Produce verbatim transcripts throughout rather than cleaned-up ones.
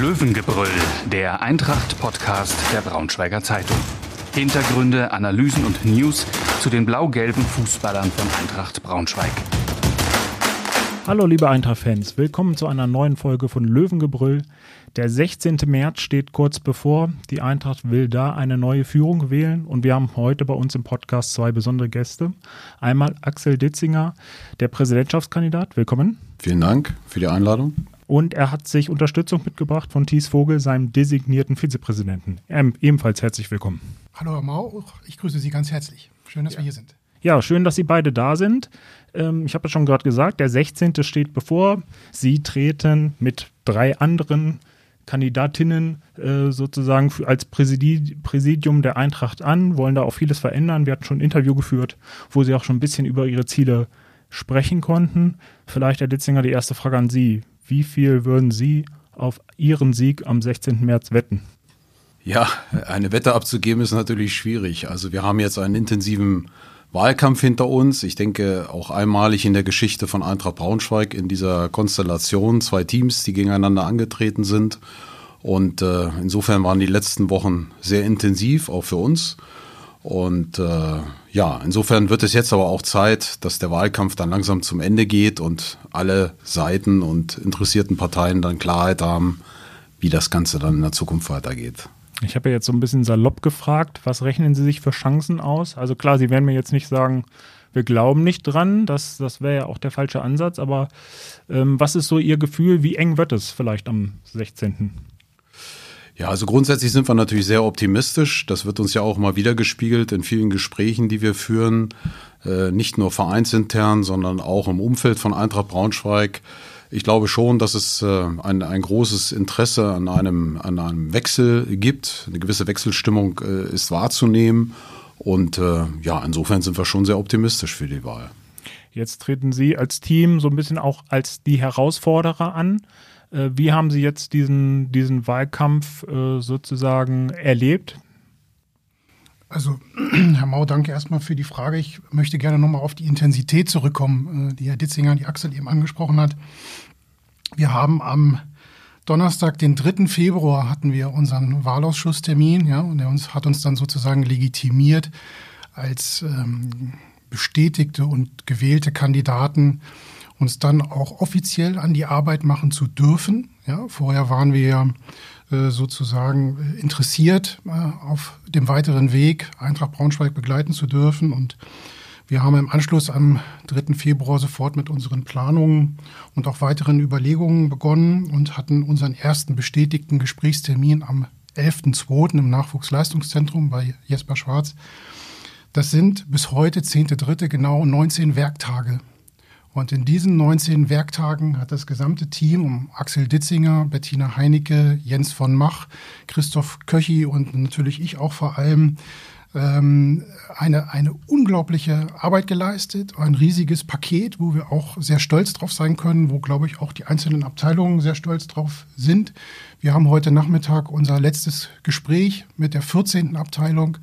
Löwengebrüll, der Eintracht-Podcast der Braunschweiger Zeitung. Hintergründe, Analysen und News zu den blau-gelben Fußballern von Eintracht Braunschweig. Hallo liebe Eintracht-Fans, willkommen zu einer neuen Folge von Löwengebrüll. Der sechzehnte März steht kurz bevor. Die Eintracht will da eine neue Führung wählen und wir haben heute bei uns im Podcast zwei besondere Gäste. Einmal Axel Ditzinger, der Präsidentschaftskandidat. Willkommen. Vielen Dank für die Einladung. Und er hat sich Unterstützung mitgebracht von Thies Vogel, seinem designierten Vizepräsidenten. Ähm, ebenfalls herzlich willkommen. Hallo Herr Mauch, ich grüße Sie ganz herzlich. Schön, dass ja. wir hier sind. Ja, schön, dass Sie beide da sind. Ähm, ich habe es schon gerade gesagt, der sechzehnte steht bevor. Sie treten mit drei anderen Kandidatinnen äh, sozusagen für, als Präsidi- Präsidium der Eintracht an, wollen da auch vieles verändern. Wir hatten schon ein Interview geführt, wo Sie auch schon ein bisschen über Ihre Ziele sprechen konnten. Vielleicht, Herr Ditzinger, die erste Frage an Sie. Wie viel würden Sie auf Ihren Sieg am sechzehnten März wetten? Ja, eine Wette abzugeben ist natürlich schwierig. Also wir haben jetzt einen intensiven Wahlkampf hinter uns. Ich denke auch einmalig in der Geschichte von Eintracht Braunschweig in dieser Konstellation. Zwei Teams, die gegeneinander angetreten sind. Und äh, insofern waren die letzten Wochen sehr intensiv, auch für uns. Und äh, ja, insofern wird es jetzt aber auch Zeit, dass der Wahlkampf dann langsam zum Ende geht und alle Seiten und interessierten Parteien dann Klarheit haben, wie das Ganze dann in der Zukunft weitergeht. Ich habe ja jetzt so ein bisschen salopp gefragt, was rechnen Sie sich für Chancen aus? Also klar, Sie werden mir jetzt nicht sagen, wir glauben nicht dran, das, das wäre ja auch der falsche Ansatz, aber ähm, was ist so Ihr Gefühl, wie eng wird es vielleicht am sechzehnten? Ja, also grundsätzlich sind wir natürlich sehr optimistisch. Das wird uns ja auch mal wieder gespiegelt in vielen Gesprächen, die wir führen. Äh, nicht nur vereinsintern, sondern auch im Umfeld von Eintracht Braunschweig. Ich glaube schon, dass es äh, ein, ein großes Interesse an einem, an einem Wechsel gibt. Eine gewisse Wechselstimmung äh, ist wahrzunehmen. Und äh, ja, insofern sind wir schon sehr optimistisch für die Wahl. Jetzt treten Sie als Team so ein bisschen auch als die Herausforderer an. Wie haben Sie jetzt diesen, diesen Wahlkampf äh, sozusagen erlebt? Also, Herr Mau, danke erstmal für die Frage. Ich möchte gerne nochmal auf die Intensität zurückkommen, die Herr Ditzinger und die Axel eben angesprochen hat. Wir haben am Donnerstag, den dritten Februar, hatten wir unseren Wahlausschusstermin, ja, und er uns, hat uns dann sozusagen legitimiert als ähm, bestätigte und gewählte Kandidaten, uns dann auch offiziell an die Arbeit machen zu dürfen. Ja, vorher waren wir ja äh, sozusagen interessiert, äh, auf dem weiteren Weg Eintracht Braunschweig begleiten zu dürfen. Und wir haben im Anschluss am dritten Februar sofort mit unseren Planungen und auch weiteren Überlegungen begonnen und hatten unseren ersten bestätigten Gesprächstermin am elften zweiten im Nachwuchsleistungszentrum bei Jesper Schwarz. Das sind bis heute, zehnter dritter, genau neunzehn Werktage. Und in diesen neunzehn Werktagen hat das gesamte Team um Axel Ditzinger, Bettina Heinecke, Jens von Mach, Christoph Köchi und natürlich ich auch vor allem ähm, eine, eine unglaubliche Arbeit geleistet. Ein riesiges Paket, wo wir auch sehr stolz drauf sein können, wo, glaube ich, auch die einzelnen Abteilungen sehr stolz drauf sind. Wir haben heute Nachmittag unser letztes Gespräch mit der vierzehnten Abteilung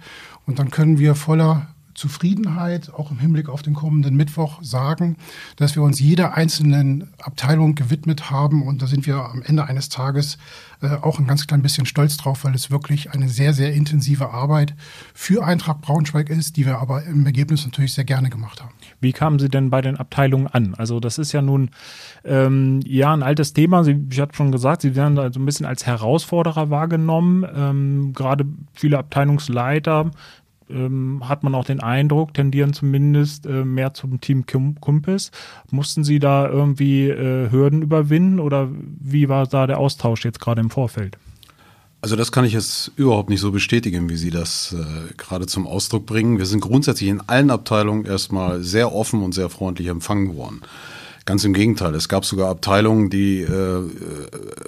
und dann können wir voller Zufriedenheit, auch im Hinblick auf den kommenden Mittwoch, sagen, dass wir uns jeder einzelnen Abteilung gewidmet haben. Und da sind wir am Ende eines Tages äh, auch ein ganz klein bisschen stolz drauf, weil es wirklich eine sehr, sehr intensive Arbeit für Eintracht Braunschweig ist, die wir aber im Ergebnis natürlich sehr gerne gemacht haben. Wie kamen Sie denn bei den Abteilungen an? Also das ist ja nun ähm, ja ein altes Thema. Sie, ich hatte schon gesagt, Sie werden da so ein bisschen als Herausforderer wahrgenommen. Ähm, gerade viele Abteilungsleiter hat man auch den Eindruck, tendieren zumindest mehr zum Team Kumpis. Mussten Sie da irgendwie Hürden überwinden oder wie war da der Austausch jetzt gerade im Vorfeld? Also das kann ich jetzt überhaupt nicht so bestätigen, wie Sie das äh, gerade zum Ausdruck bringen. Wir sind grundsätzlich in allen Abteilungen erstmal sehr offen und sehr freundlich empfangen worden. Ganz im Gegenteil, es gab sogar Abteilungen, die äh,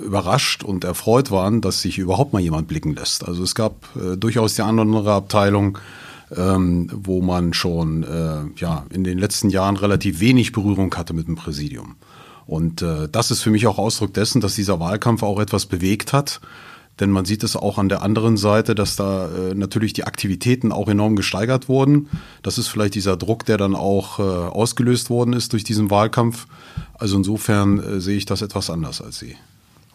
überrascht und erfreut waren, dass sich überhaupt mal jemand blicken lässt. Also es gab äh, durchaus die andere Abteilung, ähm, wo man schon äh, ja, in den letzten Jahren relativ wenig Berührung hatte mit dem Präsidium. Und äh, das ist für mich auch Ausdruck dessen, dass dieser Wahlkampf auch etwas bewegt hat. Denn man sieht es auch an der anderen Seite, dass da äh, natürlich die Aktivitäten auch enorm gesteigert wurden. Das ist vielleicht dieser Druck, der dann auch äh, ausgelöst worden ist durch diesen Wahlkampf. Also insofern äh, sehe ich das etwas anders als Sie.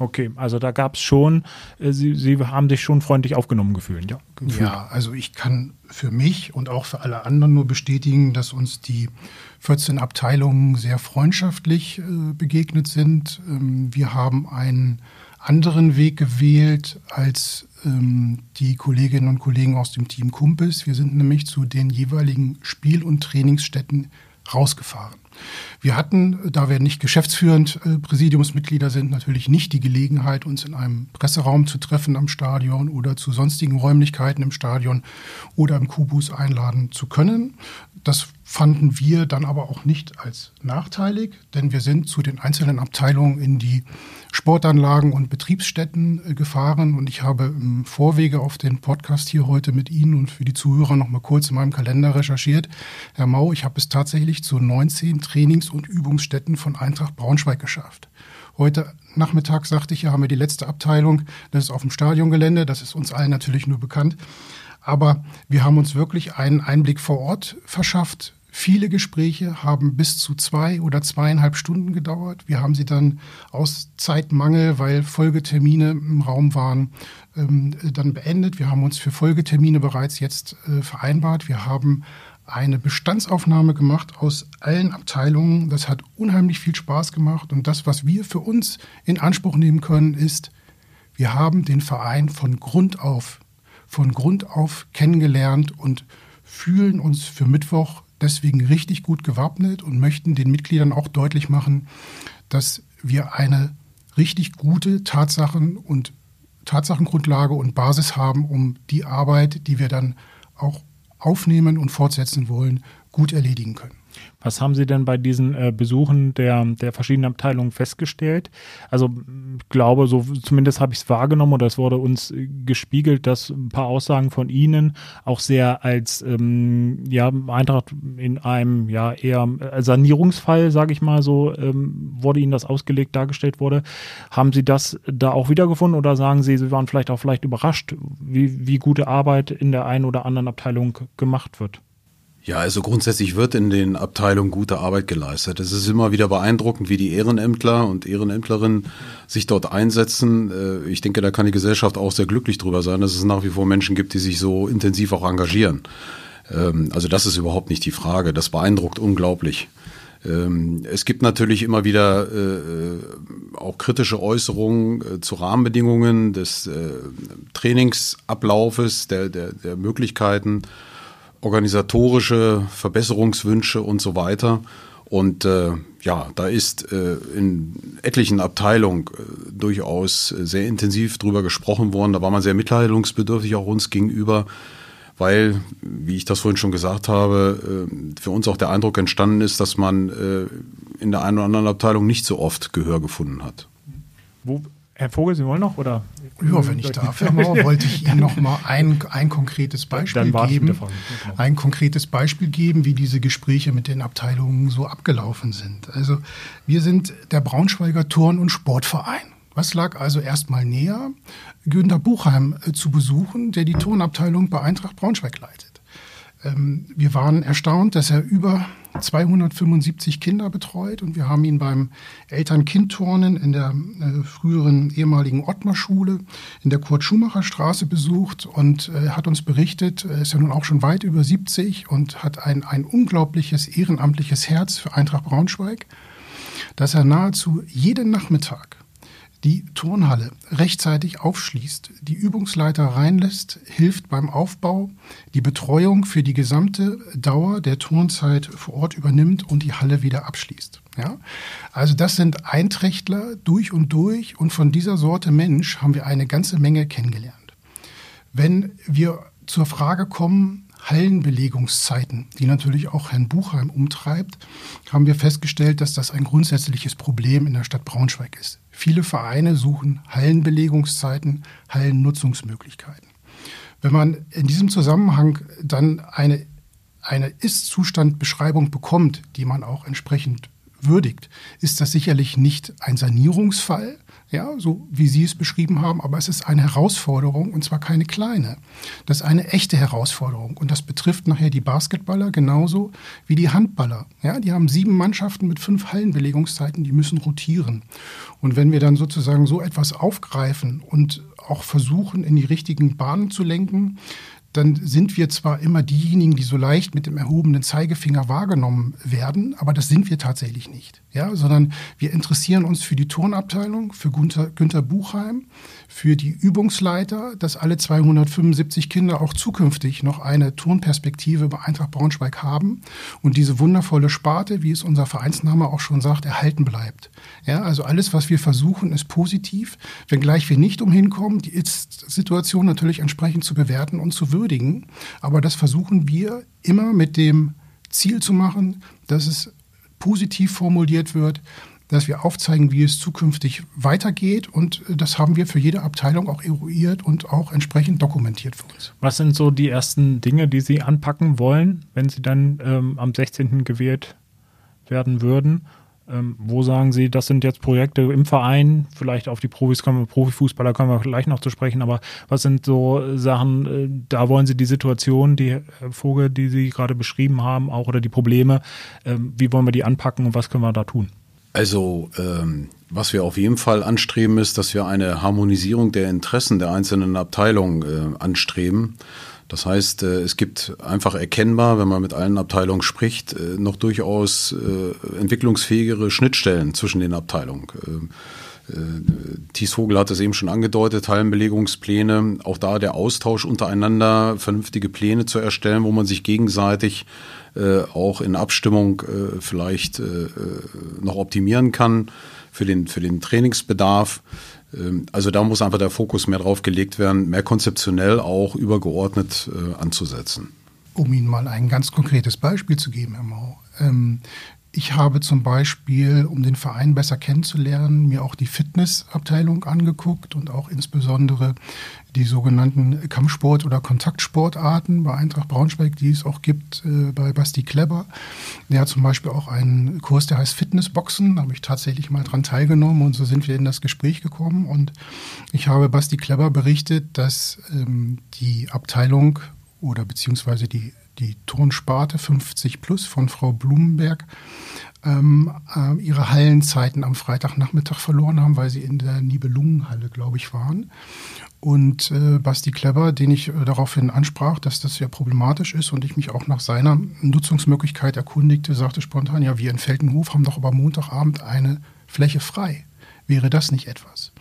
Okay, also da gab es schon, äh, Sie, Sie haben dich schon freundlich aufgenommen gefühlt, ja? Gefühlt. Ja, also ich kann für mich und auch für alle anderen nur bestätigen, dass uns die vierzehn Abteilungen sehr freundschaftlich äh, begegnet sind. Ähm, wir haben einen anderen Weg gewählt als ähm, die Kolleginnen und Kollegen aus dem Team Kumpis. Wir sind nämlich zu den jeweiligen Spiel- und Trainingsstätten rausgefahren. Wir hatten, da wir nicht geschäftsführend äh, Präsidiumsmitglieder sind, natürlich nicht die Gelegenheit, uns in einem Presseraum zu treffen am Stadion oder zu sonstigen Räumlichkeiten im Stadion oder im Kubus einladen zu können. Das fanden wir dann aber auch nicht als nachteilig, denn wir sind zu den einzelnen Abteilungen in die Sportanlagen und Betriebsstätten äh, gefahren. Und ich habe im Vorwege auf den Podcast hier heute mit Ihnen und für die Zuhörer noch mal kurz in meinem Kalender recherchiert. Herr Mau, ich habe es tatsächlich zu neunzehn Trainings- und Übungsstätten von Eintracht Braunschweig geschafft. Heute Nachmittag, sagte ich, hier haben wir die letzte Abteilung. Das ist auf dem Stadiongelände, das ist uns allen natürlich nur bekannt. Aber wir haben uns wirklich einen Einblick vor Ort verschafft. Viele Gespräche haben bis zu zwei oder zweieinhalb Stunden gedauert. Wir haben sie dann aus Zeitmangel, weil Folgetermine im Raum waren, ähm, dann beendet. Wir haben uns für Folgetermine bereits jetzt äh, vereinbart. Wir haben eine Bestandsaufnahme gemacht aus allen Abteilungen. Das hat unheimlich viel Spaß gemacht. Und das, was wir für uns in Anspruch nehmen können, ist, wir haben den Verein von Grund auf, von Grund auf kennengelernt und fühlen uns für Mittwoch deswegen richtig gut gewappnet und möchten den Mitgliedern auch deutlich machen, dass wir eine richtig gute Tatsachen- und Tatsachengrundlage und Basis haben, um die Arbeit, die wir dann auch aufnehmen und fortsetzen wollen, gut erledigen können. Was haben Sie denn bei diesen äh, Besuchen der, der verschiedenen Abteilungen festgestellt? Also ich glaube, so zumindest habe ich es wahrgenommen oder es wurde uns äh, gespiegelt, dass ein paar Aussagen von Ihnen auch sehr als ähm, ja, Eintracht in einem ja eher Sanierungsfall, sage ich mal so, ähm, wurde Ihnen das ausgelegt, dargestellt wurde. Haben Sie das da auch wiedergefunden oder sagen Sie, Sie waren vielleicht auch vielleicht überrascht, wie, wie gute Arbeit in der einen oder anderen Abteilung gemacht wird? Ja, also grundsätzlich wird in den Abteilungen gute Arbeit geleistet. Es ist immer wieder beeindruckend, wie die Ehrenämtler und Ehrenämtlerinnen sich dort einsetzen. Ich denke, da kann die Gesellschaft auch sehr glücklich drüber sein, dass es nach wie vor Menschen gibt, die sich so intensiv auch engagieren. Also das ist überhaupt nicht die Frage. Das beeindruckt unglaublich. Es gibt natürlich immer wieder auch kritische Äußerungen zu Rahmenbedingungen des Trainingsablaufes, der, der, der Möglichkeiten, organisatorische Verbesserungswünsche und so weiter. Und äh, ja, da ist äh, in etlichen Abteilungen äh, durchaus äh, sehr intensiv drüber gesprochen worden. Da war man sehr mitteilungsbedürftig auch uns gegenüber, weil, wie ich das vorhin schon gesagt habe, äh, für uns auch der Eindruck entstanden ist, dass man äh, in der einen oder anderen Abteilung nicht so oft Gehör gefunden hat. Wo Herr Vogel, Sie wollen noch? Oder? Ja, wenn ich darf, Herr Mauer, wollte ich Ihnen noch mal ein, ein konkretes Beispiel geben, ein konkretes Beispiel geben, wie diese Gespräche mit den Abteilungen so abgelaufen sind. Also wir sind der Braunschweiger Turn- und Sportverein. Was lag also erstmal näher, Günter Buchheim zu besuchen, der die Turnabteilung bei Eintracht Braunschweig leitet. Wir waren erstaunt, dass er über zweihundertfünfundsiebzig Kinder betreut und wir haben ihn beim Eltern-Kind-Turnen in der äh, früheren ehemaligen Ottmar-Schule in der Kurt-Schumacher-Straße besucht und äh, hat uns berichtet, er ist ja nun auch schon weit über siebzig und hat ein, ein unglaubliches ehrenamtliches Herz für Eintracht Braunschweig, dass er nahezu jeden Nachmittag die Turnhalle rechtzeitig aufschließt, die Übungsleiter reinlässt, hilft beim Aufbau, die Betreuung für die gesamte Dauer der Turnzeit vor Ort übernimmt und die Halle wieder abschließt. Ja? Also das sind Einträchtler durch und durch und von dieser Sorte Mensch haben wir eine ganze Menge kennengelernt. Wenn wir zur Frage kommen, Hallenbelegungszeiten, die natürlich auch Herrn Buchheim umtreibt, haben wir festgestellt, dass das ein grundsätzliches Problem in der Stadt Braunschweig ist. Viele Vereine suchen Hallenbelegungszeiten, Hallennutzungsmöglichkeiten. Wenn man in diesem Zusammenhang dann eine, eine Ist-Zustand-Beschreibung bekommt, die man auch entsprechend würdigt, ist das sicherlich nicht ein Sanierungsfall, ja, so wie Sie es beschrieben haben, aber es ist eine Herausforderung und zwar keine kleine. Das ist eine echte Herausforderung und das betrifft nachher die Basketballer genauso wie die Handballer. Ja, die haben sieben Mannschaften mit fünf Hallenbelegungszeiten, die müssen rotieren. Und wenn wir dann sozusagen so etwas aufgreifen und auch versuchen, in die richtigen Bahnen zu lenken, dann sind wir zwar immer diejenigen, die so leicht mit dem erhobenen Zeigefinger wahrgenommen werden, aber das sind wir tatsächlich nicht. Ja, sondern wir interessieren uns für die Turnabteilung, für Günter, Günter Buchheim, für die Übungsleiter, dass alle zweihundertfünfundsiebzig Kinder auch zukünftig noch eine Turnperspektive bei Eintracht Braunschweig haben und diese wundervolle Sparte, wie es unser Vereinsname auch schon sagt, erhalten bleibt. Ja, also alles, was wir versuchen, ist positiv, wenngleich wir nicht umhin kommen, die Ist-Situation natürlich entsprechend zu bewerten und zu würdigen. Aber das versuchen wir immer mit dem Ziel zu machen, dass es positiv formuliert wird, dass wir aufzeigen, wie es zukünftig weitergeht. Und das haben wir für jede Abteilung auch eruiert und auch entsprechend dokumentiert für uns. Was sind so die ersten Dinge, die Sie anpacken wollen, wenn Sie dann ähm, am sechzehnten gewählt werden würden? Ähm, wo sagen Sie, das sind jetzt Projekte im Verein, vielleicht auf die Profis kommen, Profifußballer kommen wir gleich noch zu sprechen, aber was sind so Sachen, äh, da wollen Sie die Situation, die äh, Vogel, die Sie gerade beschrieben haben, auch oder die Probleme, äh, wie wollen wir die anpacken und was können wir da tun? Also ähm, was wir auf jeden Fall anstreben ist, dass wir eine Harmonisierung der Interessen der einzelnen Abteilungen äh, anstreben. Das heißt, es gibt einfach erkennbar, wenn man mit allen Abteilungen spricht, noch durchaus entwicklungsfähigere Schnittstellen zwischen den Abteilungen. Thies Vogel hat es eben schon angedeutet, Hallenbelegungspläne, auch da der Austausch untereinander, vernünftige Pläne zu erstellen, wo man sich gegenseitig auch in Abstimmung vielleicht noch optimieren kann für den, für den Trainingsbedarf. Also da muss einfach der Fokus mehr drauf gelegt werden, mehr konzeptionell auch übergeordnet äh, anzusetzen. Um Ihnen mal ein ganz konkretes Beispiel zu geben, Herr Mau. Ähm, ich habe zum Beispiel, um den Verein besser kennenzulernen, mir auch die Fitnessabteilung angeguckt und auch insbesondere die sogenannten Kampfsport- oder Kontaktsportarten bei Eintracht Braunschweig, die es auch gibt äh, bei Basti Kleber. Der hat zum Beispiel auch einen Kurs, der heißt Fitnessboxen. Da habe ich tatsächlich mal dran teilgenommen und so sind wir in das Gespräch gekommen. Und ich habe Basti Kleber berichtet, dass ähm, die Abteilung oder beziehungsweise die, die Turnsparte fünfzig plus von Frau Blumenberg ähm, äh, ihre Hallenzeiten am Freitagnachmittag verloren haben, weil sie in der Nibelungenhalle, glaube ich, waren. Und äh, Basti Kleber, den ich äh, daraufhin ansprach, dass das ja problematisch ist und ich mich auch nach seiner Nutzungsmöglichkeit erkundigte, sagte spontan, ja, wir in Feltenhof haben doch aber Montagabend eine Fläche frei. Wäre das nicht etwas?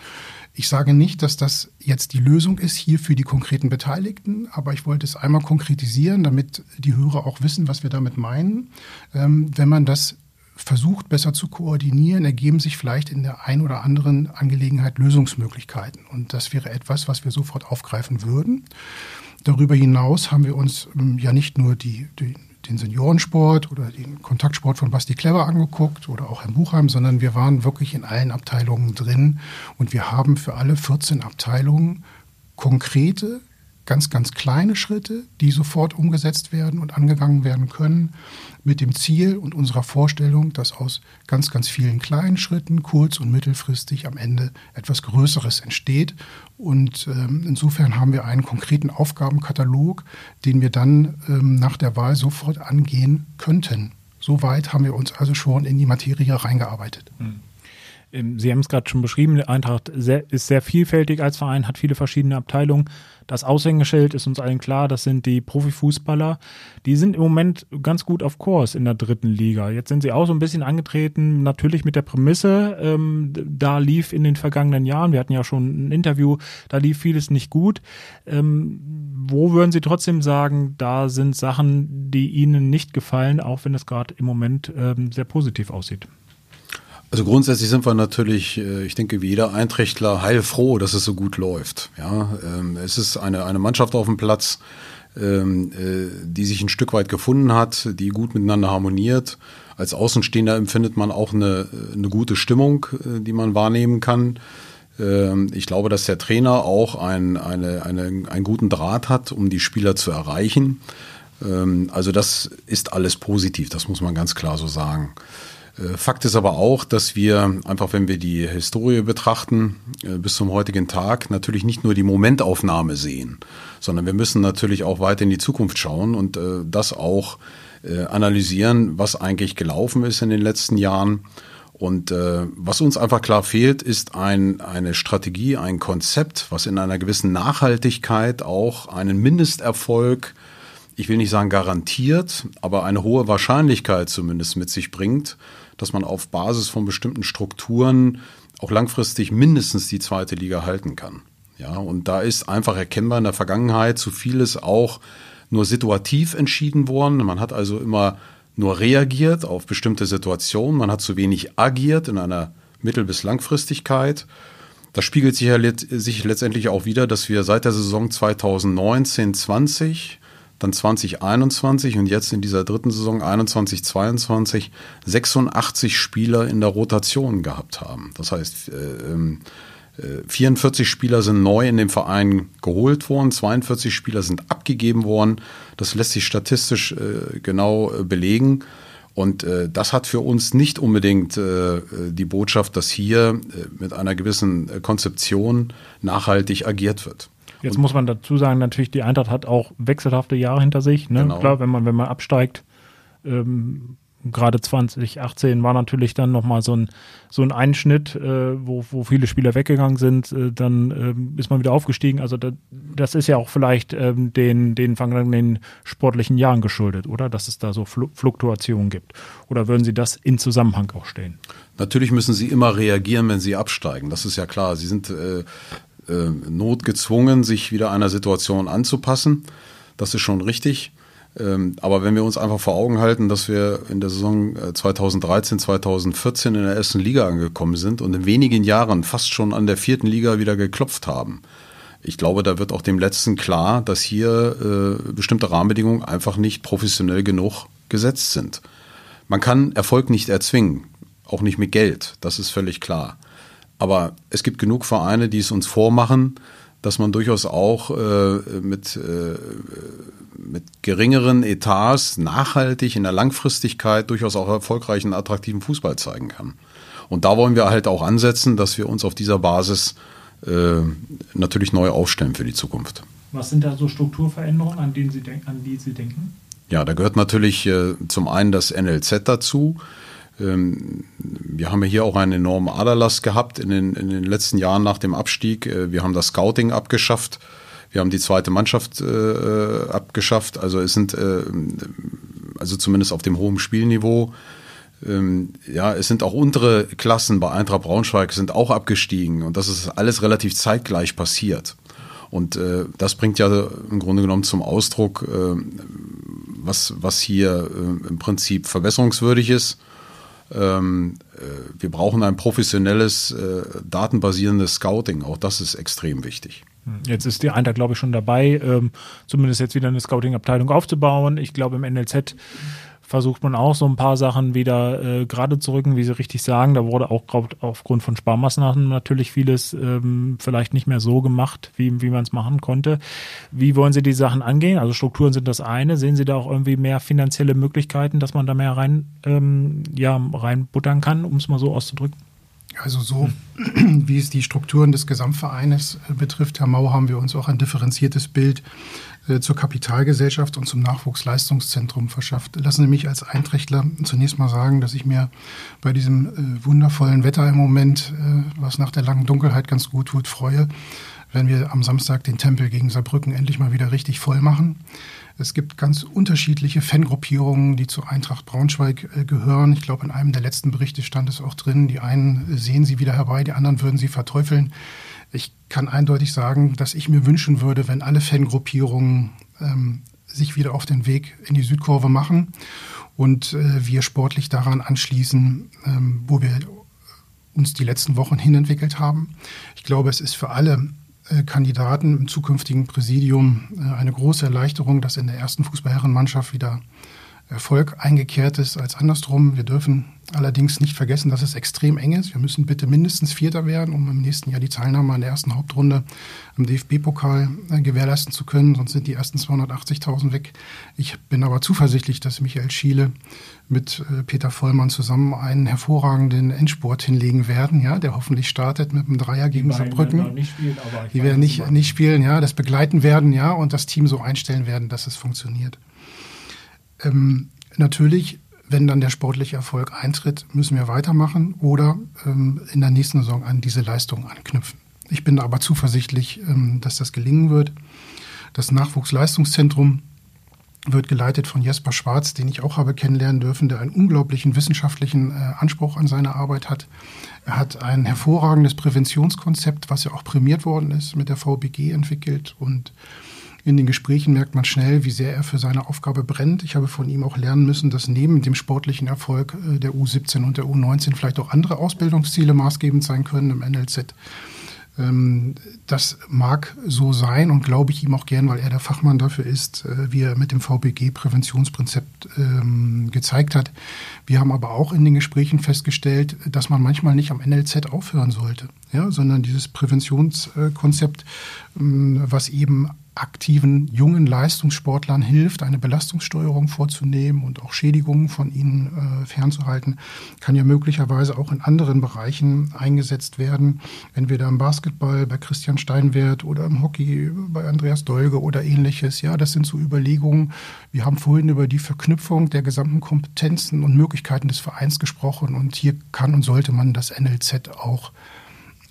Ich sage nicht, dass das jetzt die Lösung ist hier für die konkreten Beteiligten, aber ich wollte es einmal konkretisieren, damit die Hörer auch wissen, was wir damit meinen. Ähm, wenn man das versucht, besser zu koordinieren, ergeben sich vielleicht in der ein oder anderen Angelegenheit Lösungsmöglichkeiten. Und das wäre etwas, was wir sofort aufgreifen würden. Darüber hinaus haben wir uns ja nicht nur die, die, den Seniorensport oder den Kontaktsport von Basti Kleber angeguckt oder auch Herrn Buchheim, sondern wir waren wirklich in allen Abteilungen drin. Und wir haben für alle vierzehn Abteilungen konkrete, ganz, ganz kleine Schritte, die sofort umgesetzt werden und angegangen werden können, mit dem Ziel und unserer Vorstellung, dass aus ganz, ganz vielen kleinen Schritten kurz- und mittelfristig am Ende etwas Größeres entsteht. Und ähm, insofern haben wir einen konkreten Aufgabenkatalog, den wir dann ähm, nach der Wahl sofort angehen könnten. Soweit haben wir uns also schon in die Materie reingearbeitet. Mhm. Sie haben es gerade schon beschrieben, Eintracht ist sehr vielfältig als Verein, hat viele verschiedene Abteilungen. Das Aushängeschild ist uns allen klar, das sind die Profifußballer. Die sind im Moment ganz gut auf Kurs in der dritten Liga. Jetzt sind sie auch so ein bisschen angetreten, natürlich mit der Prämisse, ähm, da lief in den vergangenen Jahren, wir hatten ja schon ein Interview, da lief vieles nicht gut. Ähm, wo würden Sie trotzdem sagen, da sind Sachen, die Ihnen nicht gefallen, auch wenn es gerade im Moment ähm, sehr positiv aussieht? Also grundsätzlich sind wir natürlich, ich denke, wie jeder Eintrachtler heilfroh, dass es so gut läuft. Ja, es ist eine eine Mannschaft auf dem Platz, die sich ein Stück weit gefunden hat, die gut miteinander harmoniert. Als Außenstehender empfindet man auch eine eine gute Stimmung, die man wahrnehmen kann. Ich glaube, dass der Trainer auch ein, eine, eine, einen guten Draht hat, um die Spieler zu erreichen. Also das ist alles positiv, das muss man ganz klar so sagen. Fakt ist aber auch, dass wir einfach, wenn wir die Historie betrachten, bis zum heutigen Tag natürlich nicht nur die Momentaufnahme sehen, sondern wir müssen natürlich auch weiter in die Zukunft schauen und das auch analysieren, was eigentlich gelaufen ist in den letzten Jahren. Und äh, was uns einfach klar fehlt, ist ein, eine Strategie, ein Konzept, was in einer gewissen Nachhaltigkeit auch einen Mindesterfolg, ich will nicht sagen garantiert, aber eine hohe Wahrscheinlichkeit zumindest mit sich bringt, dass man auf Basis von bestimmten Strukturen auch langfristig mindestens die zweite Liga halten kann. Ja, und da ist einfach erkennbar in der Vergangenheit zu vieles auch nur situativ entschieden worden. Man hat also immer nur reagiert auf bestimmte Situationen. Man hat zu wenig agiert in einer Mittel- bis Langfristigkeit. Das spiegelt sich, ja let- sich letztendlich auch wieder, dass wir seit der Saison zweitausendneunzehn zwanzig, dann zweitausendeinundzwanzig und jetzt in dieser dritten Saison einundzwanzig zweiundzwanzig sechsundachtzig Spieler in der Rotation gehabt haben. Das heißt, äh, äh, vierundvierzig Spieler sind neu in den Verein geholt worden, zweiundvierzig Spieler sind abgegeben worden. Das lässt sich statistisch äh, genau äh, belegen. Und äh, das hat für uns nicht unbedingt äh, die Botschaft, dass hier äh, mit einer gewissen äh, Konzeption nachhaltig agiert wird. Jetzt muss man dazu sagen, natürlich, die Eintracht hat auch wechselhafte Jahre hinter sich. Ne? Genau. Klar, wenn man, wenn man absteigt, ähm, gerade zweitausendachtzehn war natürlich dann nochmal so ein, so ein Einschnitt, äh, wo, wo viele Spieler weggegangen sind, äh, dann ähm, ist man wieder aufgestiegen. Also da, das ist ja auch vielleicht ähm, den, den, den sportlichen Jahren geschuldet, oder? Dass es da so Fl- Fluktuationen gibt. Oder würden Sie das in Zusammenhang auch stellen? Natürlich müssen Sie immer reagieren, wenn Sie absteigen. Das ist ja klar. Sie sind äh notgezwungen, sich wieder einer Situation anzupassen. Das ist schon richtig. Aber wenn wir uns einfach vor Augen halten, dass wir in der Saison zweitausenddreizehn, zweitausendvierzehn in der ersten Liga angekommen sind und in wenigen Jahren fast schon an der vierten Liga wieder geklopft haben. Ich glaube, da wird auch dem Letzten klar, dass hier bestimmte Rahmenbedingungen einfach nicht professionell genug gesetzt sind. Man kann Erfolg nicht erzwingen, auch nicht mit Geld. Das ist völlig klar. Aber es gibt genug Vereine, die es uns vormachen, dass man durchaus auch äh, mit, äh, mit geringeren Etats nachhaltig in der Langfristigkeit durchaus auch erfolgreichen, attraktiven Fußball zeigen kann. Und da wollen wir halt auch ansetzen, dass wir uns auf dieser Basis äh, natürlich neu aufstellen für die Zukunft. Was sind da so Strukturveränderungen, an denen Sie denk- an die Sie denken? Ja, da gehört natürlich äh, zum einen das N L Z dazu. Wir haben ja hier auch einen enormen Aderlass gehabt in den, in den letzten Jahren nach dem Abstieg. Wir haben das Scouting abgeschafft. Wir haben die zweite Mannschaft äh, abgeschafft. Also es sind, äh, also zumindest auf dem hohen Spielniveau. Ähm, ja, es sind auch untere Klassen bei Eintracht Braunschweig sind auch abgestiegen. Und das ist alles relativ zeitgleich passiert. Und äh, das bringt ja im Grunde genommen zum Ausdruck, äh, was, was hier äh, im Prinzip verbesserungswürdig ist. Wir brauchen ein professionelles, datenbasierendes Scouting. Auch das ist extrem wichtig. Jetzt ist die Eintracht, glaube ich, schon dabei, zumindest jetzt wieder eine Scouting-Abteilung aufzubauen. Ich glaube, im N L Z versucht man auch so ein paar Sachen wieder gerade zu rücken, wie Sie richtig sagen. Da wurde auch aufgrund von Sparmaßnahmen natürlich vieles vielleicht nicht mehr so gemacht, wie, wie man es machen konnte. Wie wollen Sie die Sachen angehen? Also Strukturen sind das eine. Sehen Sie da auch irgendwie mehr finanzielle Möglichkeiten, dass man da mehr rein, ähm, ja, reinbuttern kann, um es mal so auszudrücken? Also so, wie es die Strukturen des Gesamtvereines betrifft, Herr Mau, haben wir uns auch ein differenziertes Bild zur Kapitalgesellschaft und zum Nachwuchsleistungszentrum verschafft. Lassen Sie mich als Eintrachtler zunächst mal sagen, dass ich mir bei diesem wundervollen Wetter im Moment, was nach der langen Dunkelheit ganz gut tut, freue, wenn wir am Samstag den Tempel gegen Saarbrücken endlich mal wieder richtig voll machen. Es gibt ganz unterschiedliche Fangruppierungen, die zu Eintracht Braunschweig gehören. Ich glaube, in einem der letzten Berichte stand es auch drin. Die einen sehen sie wieder herbei, die anderen würden sie verteufeln. Ich kann eindeutig sagen, dass ich mir wünschen würde, wenn alle Fangruppierungen ähm, sich wieder auf den Weg in die Südkurve machen und äh, wir sportlich daran anschließen, ähm, wo wir uns die letzten Wochen hinentwickelt haben. Ich glaube, es ist für alle Kandidaten im zukünftigen Präsidium eine große Erleichterung, dass in der ersten Fußballherrenmannschaft wieder Erfolg eingekehrt ist als andersrum. Wir dürfen allerdings nicht vergessen, dass es extrem eng ist. Wir müssen bitte mindestens Vierter werden, um im nächsten Jahr die Teilnahme an der ersten Hauptrunde am D F B-Pokal gewährleisten zu können. Sonst sind die ersten zweihundertachtzigtausend weg. Ich bin aber zuversichtlich, dass Michael Schiele mit Peter Vollmann zusammen einen hervorragenden Endspurt hinlegen werden, ja, der hoffentlich startet mit einem Dreier gegen Saarbrücken. Die werden nicht, nicht spielen, ja, das begleiten werden, ja, und das Team so einstellen werden, dass es funktioniert. Ähm, natürlich, wenn dann der sportliche Erfolg eintritt, müssen wir weitermachen oder ähm, in der nächsten Saison an diese Leistung anknüpfen. Ich bin aber zuversichtlich, ähm, dass das gelingen wird. Das Nachwuchsleistungszentrum wird geleitet von Jesper Schwarz, den ich auch habe kennenlernen dürfen, der einen unglaublichen wissenschaftlichen äh, Anspruch an seine Arbeit hat. Er hat ein hervorragendes Präventionskonzept, was ja auch prämiert worden ist, mit der V B G entwickelt, und in den Gesprächen merkt man schnell, wie sehr er für seine Aufgabe brennt. Ich habe von ihm auch lernen müssen, dass neben dem sportlichen Erfolg der U siebzehn und der U neunzehn vielleicht auch andere Ausbildungsziele maßgebend sein können im N L Z. Das mag so sein und glaube ich ihm auch gern, weil er der Fachmann dafür ist, wie er mit dem V B G-Präventionsprinzip gezeigt hat. Wir haben aber auch in den Gesprächen festgestellt, dass man manchmal nicht am N L Z aufhören sollte, ja, sondern dieses Präventionskonzept, was eben aktiven, jungen Leistungssportlern hilft, eine Belastungssteuerung vorzunehmen und auch Schädigungen von ihnen äh, fernzuhalten, kann ja möglicherweise auch in anderen Bereichen eingesetzt werden, entweder im Basketball bei Christian Steinwert oder im Hockey bei Andreas Dolge oder ähnliches. Ja, das sind so Überlegungen. Wir haben vorhin über die Verknüpfung der gesamten Kompetenzen und Möglichkeiten des Vereins gesprochen, und hier kann und sollte man das N L Z auch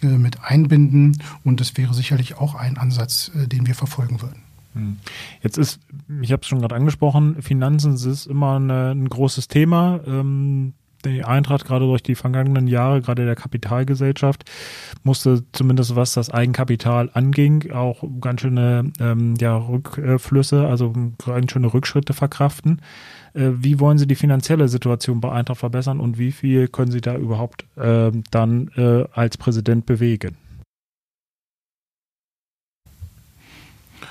mit einbinden, und das wäre sicherlich auch ein Ansatz, den wir verfolgen würden. Jetzt ist, ich habe es schon gerade angesprochen, Finanzen ist immer eine, ein großes Thema. Ähm, die Eintracht, gerade durch die vergangenen Jahre, gerade der Kapitalgesellschaft, musste zumindest, was das Eigenkapital anging, auch ganz schöne ähm, ja, Rückflüsse, also ganz schöne Rückschritte verkraften. Äh, wie wollen Sie die finanzielle Situation bei Eintracht verbessern, und wie viel können Sie da überhaupt äh, dann äh, als Präsident bewegen?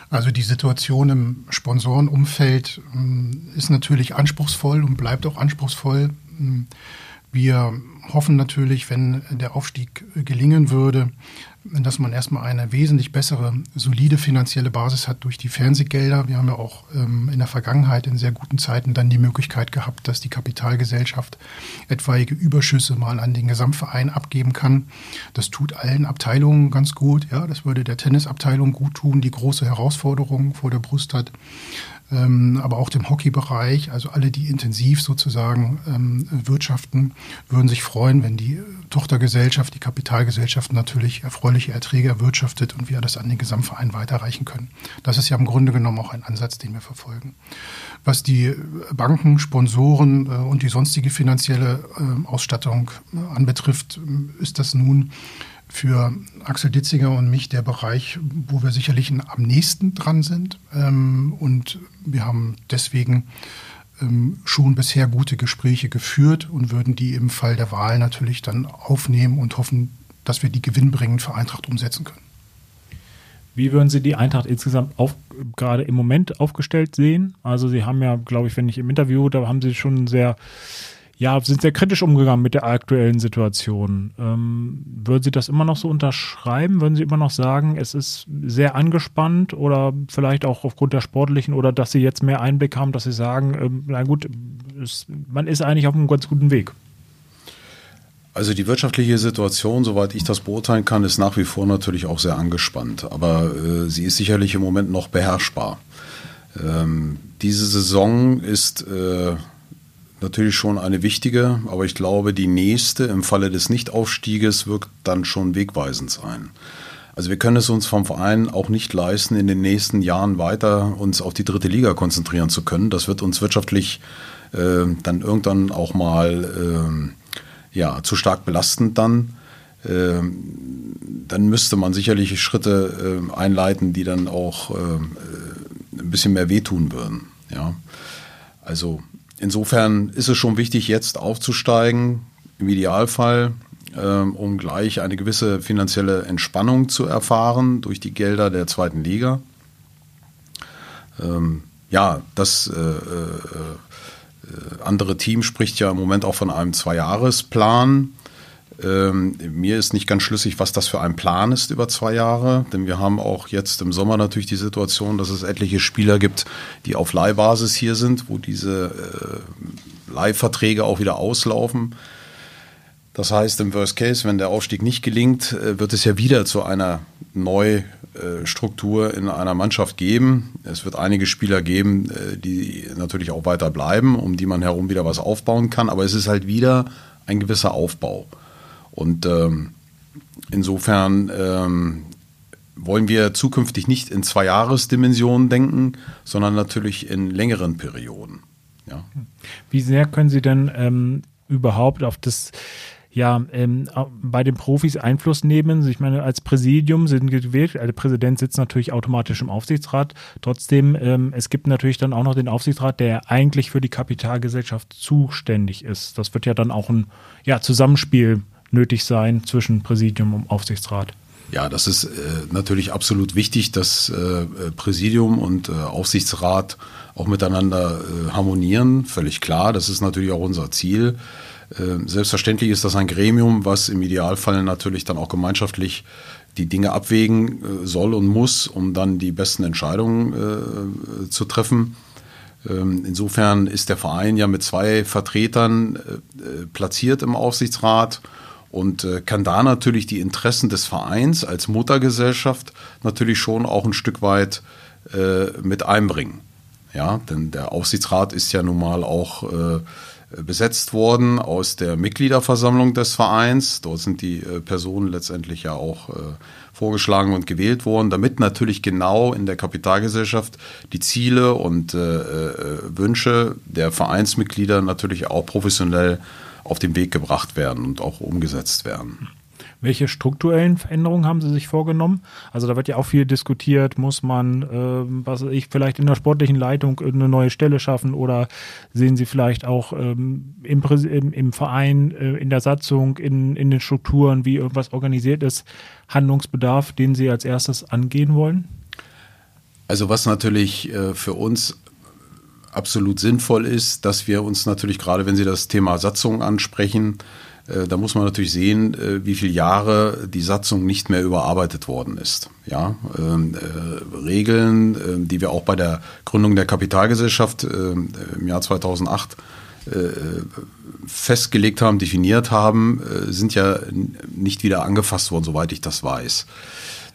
Also die Situation im Sponsorenumfeld äh, ist natürlich anspruchsvoll und bleibt auch anspruchsvoll. Wir hoffen natürlich, wenn der Aufstieg gelingen würde, dass man erstmal eine wesentlich bessere, solide finanzielle Basis hat durch die Fernsehgelder. Wir haben ja auch ähm, in der Vergangenheit in sehr guten Zeiten dann die Möglichkeit gehabt, dass die Kapitalgesellschaft etwaige Überschüsse mal an den Gesamtverein abgeben kann. Das tut allen Abteilungen ganz gut. Ja, das würde der Tennisabteilung gut tun, die große Herausforderungen vor der Brust hat, ähm, aber auch dem Hockeybereich. Also alle, die intensiv sozusagen ähm, wirtschaften, würden sich freuen, wenn die Tochtergesellschaft, die Kapitalgesellschaft natürlich erfreut Erträge erwirtschaftet und wir das an den Gesamtverein weiterreichen können. Das ist ja im Grunde genommen auch ein Ansatz, den wir verfolgen. Was die Banken, Sponsoren und die sonstige finanzielle Ausstattung anbetrifft, ist das nun für Axel Ditzinger und mich der Bereich, wo wir sicherlich am nächsten dran sind. Und wir haben deswegen schon bisher gute Gespräche geführt und würden die im Fall der Wahl natürlich dann aufnehmen und hoffen, dass wir die gewinnbringend für Eintracht umsetzen können. Wie würden Sie die Eintracht insgesamt auf, gerade im Moment aufgestellt sehen? Also Sie haben ja, glaube ich, wenn ich im Interview, da haben Sie schon sehr, ja, sind sehr kritisch umgegangen mit der aktuellen Situation. Ähm, würden Sie das immer noch so unterschreiben? Würden Sie immer noch sagen, es ist sehr angespannt, oder vielleicht auch aufgrund der sportlichen, oder dass Sie jetzt mehr Einblick haben, dass Sie sagen, ähm, na gut, es, man ist eigentlich auf einem ganz guten Weg? Also die wirtschaftliche Situation, soweit ich das beurteilen kann, ist nach wie vor natürlich auch sehr angespannt. Aber äh, sie ist sicherlich im Moment noch beherrschbar. Ähm, diese Saison ist äh, natürlich schon eine wichtige, aber ich glaube, die nächste im Falle des Nichtaufstieges wird dann schon wegweisend sein. Also wir können es uns vom Verein auch nicht leisten, in den nächsten Jahren weiter uns auf die dritte Liga konzentrieren zu können. Das wird uns wirtschaftlich äh, dann irgendwann auch mal... Äh, ja, zu stark belastend dann, ähm, dann müsste man sicherlich Schritte äh, einleiten, die dann auch äh, ein bisschen mehr wehtun würden. Ja? Also insofern ist es schon wichtig, jetzt aufzusteigen, im Idealfall, ähm, um gleich eine gewisse finanzielle Entspannung zu erfahren durch die Gelder der zweiten Liga. Ähm, ja, das äh, äh, andere Team spricht ja im Moment auch von einem Zweijahresplan. Ähm, mir ist nicht ganz schlüssig, was das für ein Plan ist über zwei Jahre, denn wir haben auch jetzt im Sommer natürlich die Situation, dass es etliche Spieler gibt, die auf Leihbasis hier sind, wo diese äh, Leihverträge auch wieder auslaufen. Das heißt, im Worst Case, wenn der Aufstieg nicht gelingt, äh, wird es ja wieder zu einer Neustruktur äh, in einer Mannschaft geben. Es wird einige Spieler geben, äh, die natürlich auch weiter bleiben, um die man herum wieder was aufbauen kann, aber es ist halt wieder ein gewisser Aufbau. Und ähm, insofern ähm, wollen wir zukünftig nicht in Zweijahresdimensionen denken, sondern natürlich in längeren Perioden. Ja. Wie sehr können Sie denn ähm, überhaupt auf das, ja, ähm, bei den Profis Einfluss nehmen? Ich meine, als Präsidium sind gewählt, der Präsident sitzt natürlich automatisch im Aufsichtsrat. Trotzdem, ähm, es gibt natürlich dann auch noch den Aufsichtsrat, der eigentlich für die Kapitalgesellschaft zuständig ist. Das wird ja dann auch ein ja, Zusammenspiel nötig sein zwischen Präsidium und Aufsichtsrat? Ja, das ist äh, natürlich absolut wichtig, dass äh, Präsidium und äh, Aufsichtsrat auch miteinander äh, harmonieren, völlig klar. Das ist natürlich auch unser Ziel. Äh, selbstverständlich ist das ein Gremium, was im Idealfall natürlich dann auch gemeinschaftlich die Dinge abwägen äh, soll und muss, um dann die besten Entscheidungen äh, zu treffen. Insofern ist der Verein ja mit zwei Vertretern äh, platziert im Aufsichtsrat und äh, kann da natürlich die Interessen des Vereins als Muttergesellschaft natürlich schon auch ein Stück weit äh, mit einbringen. Ja, denn der Aufsichtsrat ist ja nun mal auch äh, besetzt worden aus der Mitgliederversammlung des Vereins. Dort sind die äh, Personen letztendlich ja auch äh, vorgeschlagen und gewählt worden, damit natürlich genau in der Kapitalgesellschaft die Ziele und äh, äh, Wünsche der Vereinsmitglieder natürlich auch professionell auf den Weg gebracht werden und auch umgesetzt werden. Welche strukturellen Veränderungen haben Sie sich vorgenommen? Also da wird ja auch viel diskutiert, muss man, äh, was weiß ich, vielleicht in der sportlichen Leitung eine neue Stelle schaffen oder sehen Sie vielleicht auch ähm, im, im, im Verein, äh, in der Satzung, in, in den Strukturen, wie irgendwas organisiert ist, Handlungsbedarf, den Sie als erstes angehen wollen? Also was natürlich äh, für uns absolut sinnvoll ist, dass wir uns natürlich, gerade wenn Sie das Thema Satzung ansprechen, da muss man natürlich sehen, wie viele Jahre die Satzung nicht mehr überarbeitet worden ist. Ja, äh, Regeln, die wir auch bei der Gründung der Kapitalgesellschaft äh, im Jahr zweitausendacht äh, festgelegt haben, definiert haben, äh, sind ja nicht wieder angefasst worden, soweit ich das weiß.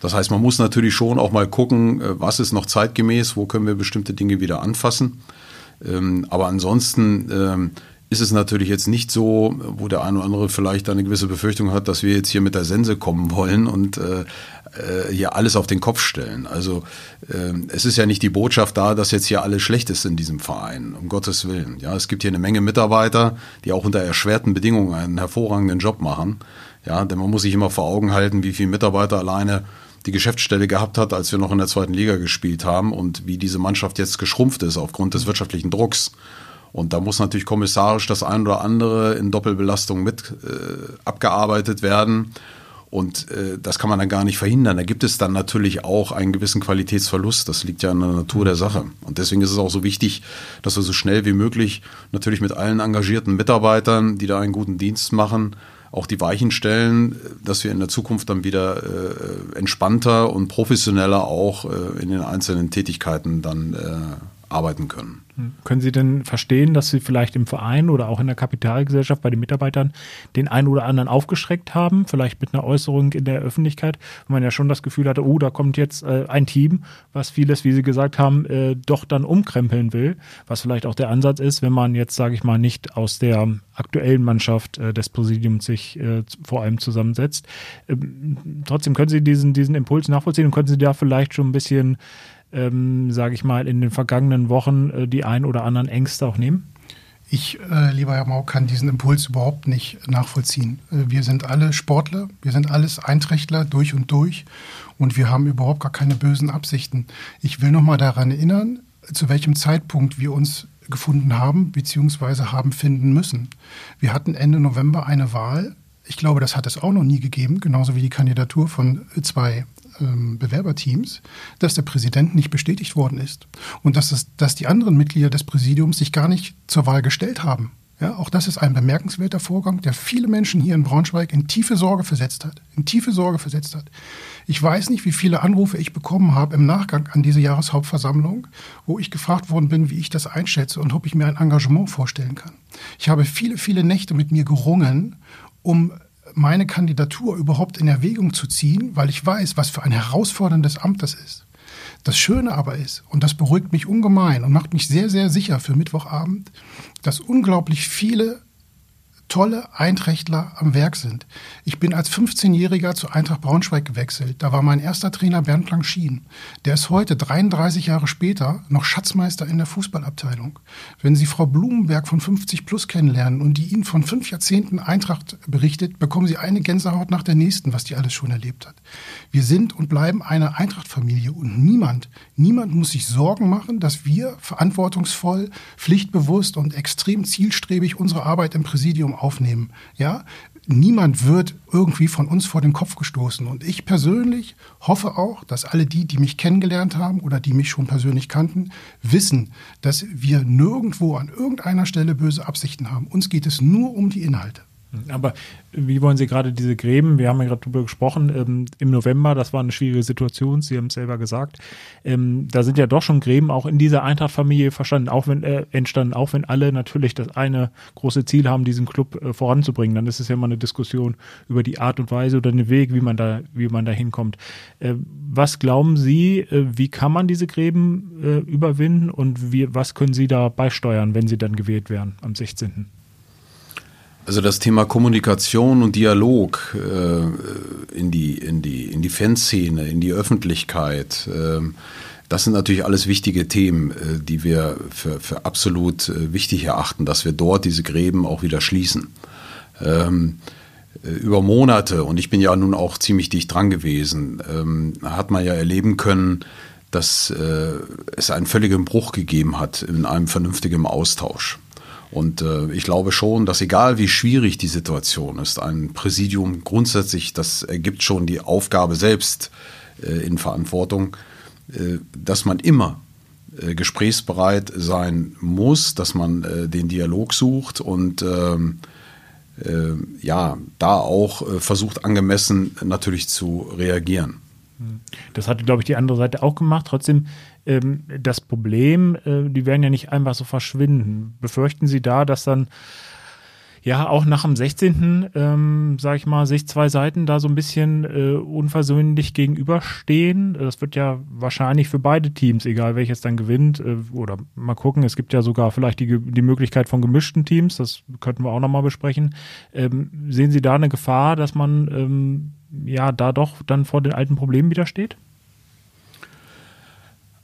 Das heißt, man muss natürlich schon auch mal gucken, was ist noch zeitgemäß, wo können wir bestimmte Dinge wieder anfassen. Ähm, aber ansonsten ähm, ist es natürlich jetzt nicht so, wo der eine oder andere vielleicht eine gewisse Befürchtung hat, dass wir jetzt hier mit der Sense kommen wollen und äh, hier alles auf den Kopf stellen. Also äh, es ist ja nicht die Botschaft da, dass jetzt hier alles schlecht ist in diesem Verein, um Gottes Willen. Ja, es gibt hier eine Menge Mitarbeiter, die auch unter erschwerten Bedingungen einen hervorragenden Job machen. Ja, denn man muss sich immer vor Augen halten, wie viele Mitarbeiter alleine die Geschäftsstelle gehabt hat, als wir noch in der zweiten Liga gespielt haben und wie diese Mannschaft jetzt geschrumpft ist aufgrund des wirtschaftlichen Drucks. Und da muss natürlich kommissarisch das ein oder andere in Doppelbelastung mit äh, abgearbeitet werden. Und äh, das kann man dann gar nicht verhindern. Da gibt es dann natürlich auch einen gewissen Qualitätsverlust. Das liegt ja in der Natur der Sache. Und deswegen ist es auch so wichtig, dass wir so schnell wie möglich natürlich mit allen engagierten Mitarbeitern, die da einen guten Dienst machen, auch die Weichen stellen, dass wir in der Zukunft dann wieder äh, entspannter und professioneller auch äh, in den einzelnen Tätigkeiten dann äh, arbeiten können. Können Sie denn verstehen, dass Sie vielleicht im Verein oder auch in der Kapitalgesellschaft bei den Mitarbeitern den einen oder anderen aufgeschreckt haben, vielleicht mit einer Äußerung in der Öffentlichkeit, wo man ja schon das Gefühl hatte, oh, da kommt jetzt äh, ein Team, was vieles, wie Sie gesagt haben, äh, doch dann umkrempeln will, was vielleicht auch der Ansatz ist, wenn man jetzt, sage ich mal, nicht aus der aktuellen Mannschaft äh, des Präsidiums sich äh, vor allem zusammensetzt. Ähm, trotzdem können Sie diesen, diesen Impuls nachvollziehen und können Sie da vielleicht schon ein bisschen Ähm, sage ich mal, in den vergangenen Wochen äh, die ein oder anderen Ängste auch nehmen? Ich, äh, lieber Herr Mau, kann diesen Impuls überhaupt nicht nachvollziehen. Äh, wir sind alle Sportler, wir sind alles Einträchtler durch und durch und wir haben überhaupt gar keine bösen Absichten. Ich will nochmal daran erinnern, zu welchem Zeitpunkt wir uns gefunden haben, beziehungsweise haben finden müssen. Wir hatten Ende November eine Wahl. Ich glaube, das hat es auch noch nie gegeben, genauso wie die Kandidatur von zwei ähm, Bewerberteams, dass der Präsident nicht bestätigt worden ist und dass, es, dass die anderen Mitglieder des Präsidiums sich gar nicht zur Wahl gestellt haben. Ja, auch das ist ein bemerkenswerter Vorgang, der viele Menschen hier in Braunschweig in tiefe Sorge versetzt hat. In tiefe Sorge versetzt hat. Ich weiß nicht, wie viele Anrufe ich bekommen habe im Nachgang an diese Jahreshauptversammlung, wo ich gefragt worden bin, wie ich das einschätze und ob ich mir ein Engagement vorstellen kann. Ich habe viele, viele Nächte mit mir gerungen, um meine Kandidatur überhaupt in Erwägung zu ziehen, weil ich weiß, was für ein herausforderndes Amt das ist. Das Schöne aber ist, und das beruhigt mich ungemein und macht mich sehr, sehr sicher für Mittwochabend, dass unglaublich viele tolle Eintrachtler am Werk sind. Ich bin als fünfzehnjähriger zu Eintracht Braunschweig gewechselt. Da war mein erster Trainer Bernd Langschien. Der ist heute, dreiunddreißig Jahre später, noch Schatzmeister in der Fußballabteilung. Wenn Sie Frau Blumenberg von fünfzig plus kennenlernen und die Ihnen von fünf Jahrzehnten Eintracht berichtet, bekommen Sie eine Gänsehaut nach der nächsten, was die alles schon erlebt hat. Wir sind und bleiben eine Eintrachtfamilie und niemand, niemand muss sich Sorgen machen, dass wir verantwortungsvoll, pflichtbewusst und extrem zielstrebig unsere Arbeit im Präsidium aufnehmen. Ja? Niemand wird irgendwie von uns vor den Kopf gestoßen. Und ich persönlich hoffe auch, dass alle die, die mich kennengelernt haben oder die mich schon persönlich kannten, wissen, dass wir nirgendwo an irgendeiner Stelle böse Absichten haben. Uns geht es nur um die Inhalte. Aber wie wollen Sie gerade diese Gräben, wir haben ja gerade darüber gesprochen, ähm, im November, das war eine schwierige Situation, Sie haben es selber gesagt, ähm, da sind ja doch schon Gräben auch in dieser Eintracht-Familie verstanden, auch wenn, äh, entstanden, auch wenn alle natürlich das eine große Ziel haben, diesen Club äh, voranzubringen. Dann ist es ja mal eine Diskussion über die Art und Weise oder den Weg, wie man da, wie man da hinkommt. Äh, was glauben Sie, äh, wie kann man diese Gräben äh, überwinden und wie, was können Sie da beisteuern, wenn Sie dann gewählt werden am sechzehnten? Also das Thema Kommunikation und Dialog äh, in die, in die, in die Fanszene, in die Öffentlichkeit, äh, das sind natürlich alles wichtige Themen, äh, die wir für, für absolut äh, wichtig erachten, dass wir dort diese Gräben auch wieder schließen. Ähm, über Monate, und ich bin ja nun auch ziemlich dicht dran gewesen, ähm, hat man ja erleben können, dass äh, es einen völligen Bruch gegeben hat in einem vernünftigen Austausch. Und äh, ich glaube schon, dass egal wie schwierig die Situation ist, ein Präsidium grundsätzlich, das ergibt schon die Aufgabe selbst äh, in Verantwortung, äh, dass man immer äh, gesprächsbereit sein muss, dass man äh, den Dialog sucht und äh, äh, ja, da auch äh, versucht angemessen natürlich zu reagieren. Das hatte, glaube ich, die andere Seite auch gemacht. Trotzdem, ähm, das Problem, äh, die werden ja nicht einfach so verschwinden. Befürchten Sie da, dass dann ja auch nach dem sechzehnten, ähm, sage ich mal, sich zwei Seiten da so ein bisschen äh, unversöhnlich gegenüberstehen? Das wird ja wahrscheinlich für beide Teams, egal welches dann gewinnt, äh, oder mal gucken, es gibt ja sogar vielleicht die, die Möglichkeit von gemischten Teams, das könnten wir auch nochmal besprechen. Ähm, sehen Sie da eine Gefahr, dass man ähm, ja, da doch dann vor den alten Problemen widersteht?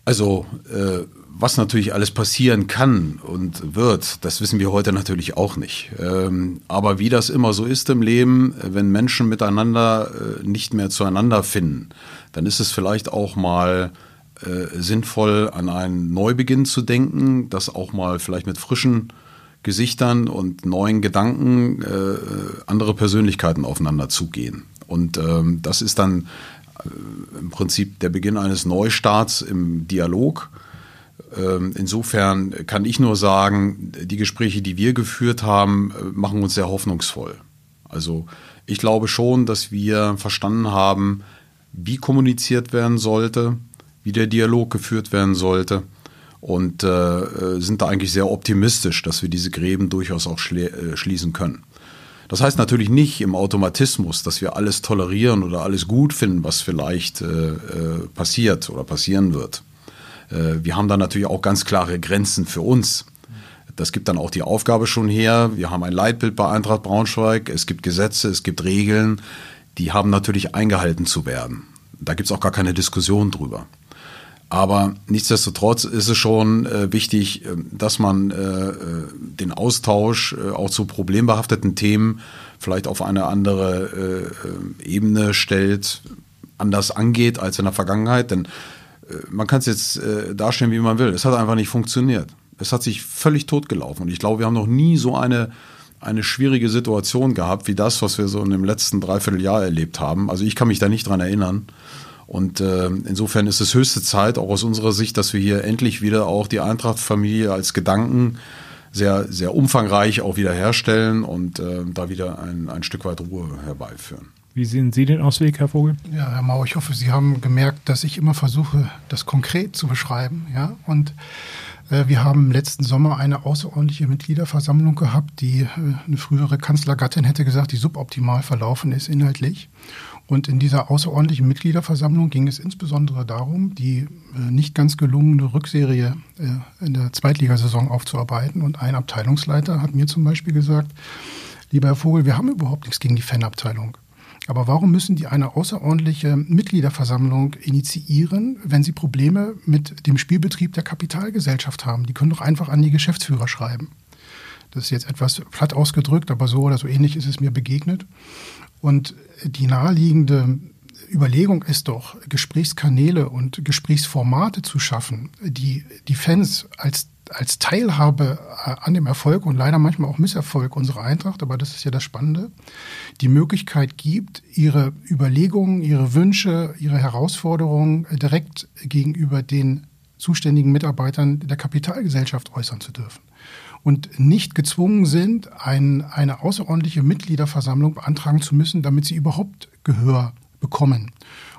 Also, äh, was natürlich alles passieren kann und wird, das wissen wir heute natürlich auch nicht. Ähm, aber wie das immer so ist im Leben, wenn Menschen miteinander äh, nicht mehr zueinander finden, dann ist es vielleicht auch mal äh, sinnvoll, an einen Neubeginn zu denken, das auch mal vielleicht mit frischen Gesichtern und neuen Gedanken äh, andere Persönlichkeiten aufeinander zugehen. Und ähm, das ist dann äh, im Prinzip der Beginn eines Neustarts im Dialog. Ähm, insofern kann ich nur sagen, die Gespräche, die wir geführt haben, machen uns sehr hoffnungsvoll. Also ich glaube schon, dass wir verstanden haben, wie kommuniziert werden sollte, wie der Dialog geführt werden sollte. Und äh, sind da eigentlich sehr optimistisch, dass wir diese Gräben durchaus auch schle- äh, schließen können. Das heißt natürlich nicht im Automatismus, dass wir alles tolerieren oder alles gut finden, was vielleicht äh, passiert oder passieren wird. Äh, wir haben da natürlich auch ganz klare Grenzen für uns. Das gibt dann auch die Aufgabe schon her. Wir haben ein Leitbild bei Eintracht Braunschweig. Es gibt Gesetze, es gibt Regeln. Die haben natürlich eingehalten zu werden. Da gibt's auch gar keine Diskussion drüber. Aber nichtsdestotrotz ist es schon äh, wichtig, dass man äh, den Austausch äh, auch zu problembehafteten Themen vielleicht auf eine andere äh, Ebene stellt, anders angeht als in der Vergangenheit. Denn äh, man kann es jetzt äh, darstellen, wie man will. Es hat einfach nicht funktioniert. Es hat sich völlig totgelaufen. Und ich glaube, wir haben noch nie so eine eine schwierige Situation gehabt, wie das, was wir so in dem letzten Dreivierteljahr erlebt haben. Also ich kann mich da nicht dran erinnern. Und äh, insofern ist es höchste Zeit, auch aus unserer Sicht, dass wir hier endlich wieder auch die Eintracht-Familie als Gedanken sehr, sehr umfangreich auch wieder herstellen und äh, da wieder ein, ein Stück weit Ruhe herbeiführen. Wie sehen Sie den Ausweg, Herr Vogel? Ja, Herr Mau, ich hoffe, Sie haben gemerkt, dass ich immer versuche, das konkret zu beschreiben. Ja? Und äh, wir haben letzten Sommer eine außerordentliche Mitgliederversammlung gehabt, die äh, eine frühere Kanzlergattin hätte gesagt, die suboptimal verlaufen ist inhaltlich. Und in dieser außerordentlichen Mitgliederversammlung ging es insbesondere darum, die äh, nicht ganz gelungene Rückserie äh, in der Zweitligasaison aufzuarbeiten. Und ein Abteilungsleiter hat mir zum Beispiel gesagt, lieber Herr Vogel, wir haben überhaupt nichts gegen die Fanabteilung. Aber warum müssen die eine außerordentliche Mitgliederversammlung initiieren, wenn sie Probleme mit dem Spielbetrieb der Kapitalgesellschaft haben? Die können doch einfach an die Geschäftsführer schreiben. Das ist jetzt etwas platt ausgedrückt, aber so oder so ähnlich ist es mir begegnet. Und die naheliegende Überlegung ist doch, Gesprächskanäle und Gesprächsformate zu schaffen, die die Fans als als Teilhabe an dem Erfolg und leider manchmal auch Misserfolg unserer Eintracht, aber das ist ja das Spannende, die Möglichkeit gibt, ihre Überlegungen, ihre Wünsche, ihre Herausforderungen direkt gegenüber den zuständigen Mitarbeitern der Kapitalgesellschaft äußern zu dürfen. Und nicht gezwungen sind, ein, eine außerordentliche Mitgliederversammlung beantragen zu müssen, damit sie überhaupt Gehör bekommen.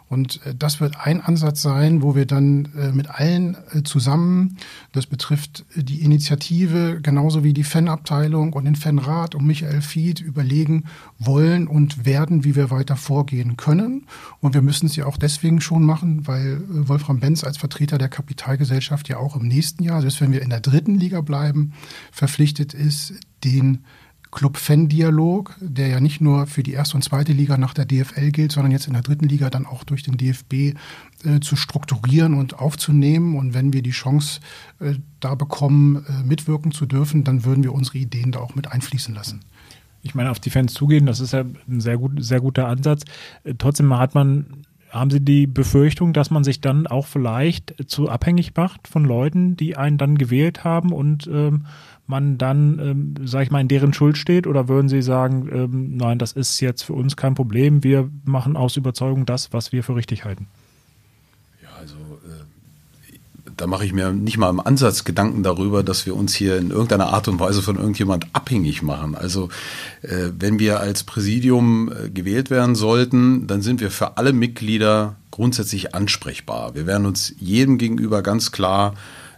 Und das wird ein Ansatz sein, wo wir dann mit allen zusammen, das betrifft die Initiative genauso wie die Fanabteilung und den Fanrat und Michael Fied, überlegen wollen und werden, wie wir weiter vorgehen können. Und wir müssen es ja auch deswegen schon machen, weil Wolfram Benz als Vertreter der Kapitalgesellschaft ja auch im nächsten Jahr, selbst wenn wir in der dritten Liga bleiben, verpflichtet ist, den Club-Fan-Dialog, der ja nicht nur für die erste und zweite Liga nach der D F L gilt, sondern jetzt in der dritten Liga dann auch durch den D F B äh, zu strukturieren und aufzunehmen. Und wenn wir die Chance äh, da bekommen, äh, mitwirken zu dürfen, dann würden wir unsere Ideen da auch mit einfließen lassen. Ich meine, auf die Fans zugehen, das ist ja ein sehr, gut, sehr guter Ansatz. Äh, trotzdem hat man... Haben Sie die Befürchtung, dass man sich dann auch vielleicht zu abhängig macht von Leuten, die einen dann gewählt haben und ähm, man dann, ähm, sag ich mal, in deren Schuld steht? Oder würden Sie sagen, ähm, nein, das ist jetzt für uns kein Problem, wir machen aus Überzeugung das, was wir für richtig halten? Ja, also äh, da mache ich mir nicht mal im Ansatz Gedanken darüber, dass wir uns hier in irgendeiner Art und Weise von irgendjemand abhängig machen. Also wenn wir als Präsidium gewählt werden sollten, dann sind wir für alle Mitglieder grundsätzlich ansprechbar. Wir werden uns jedem gegenüber ganz klar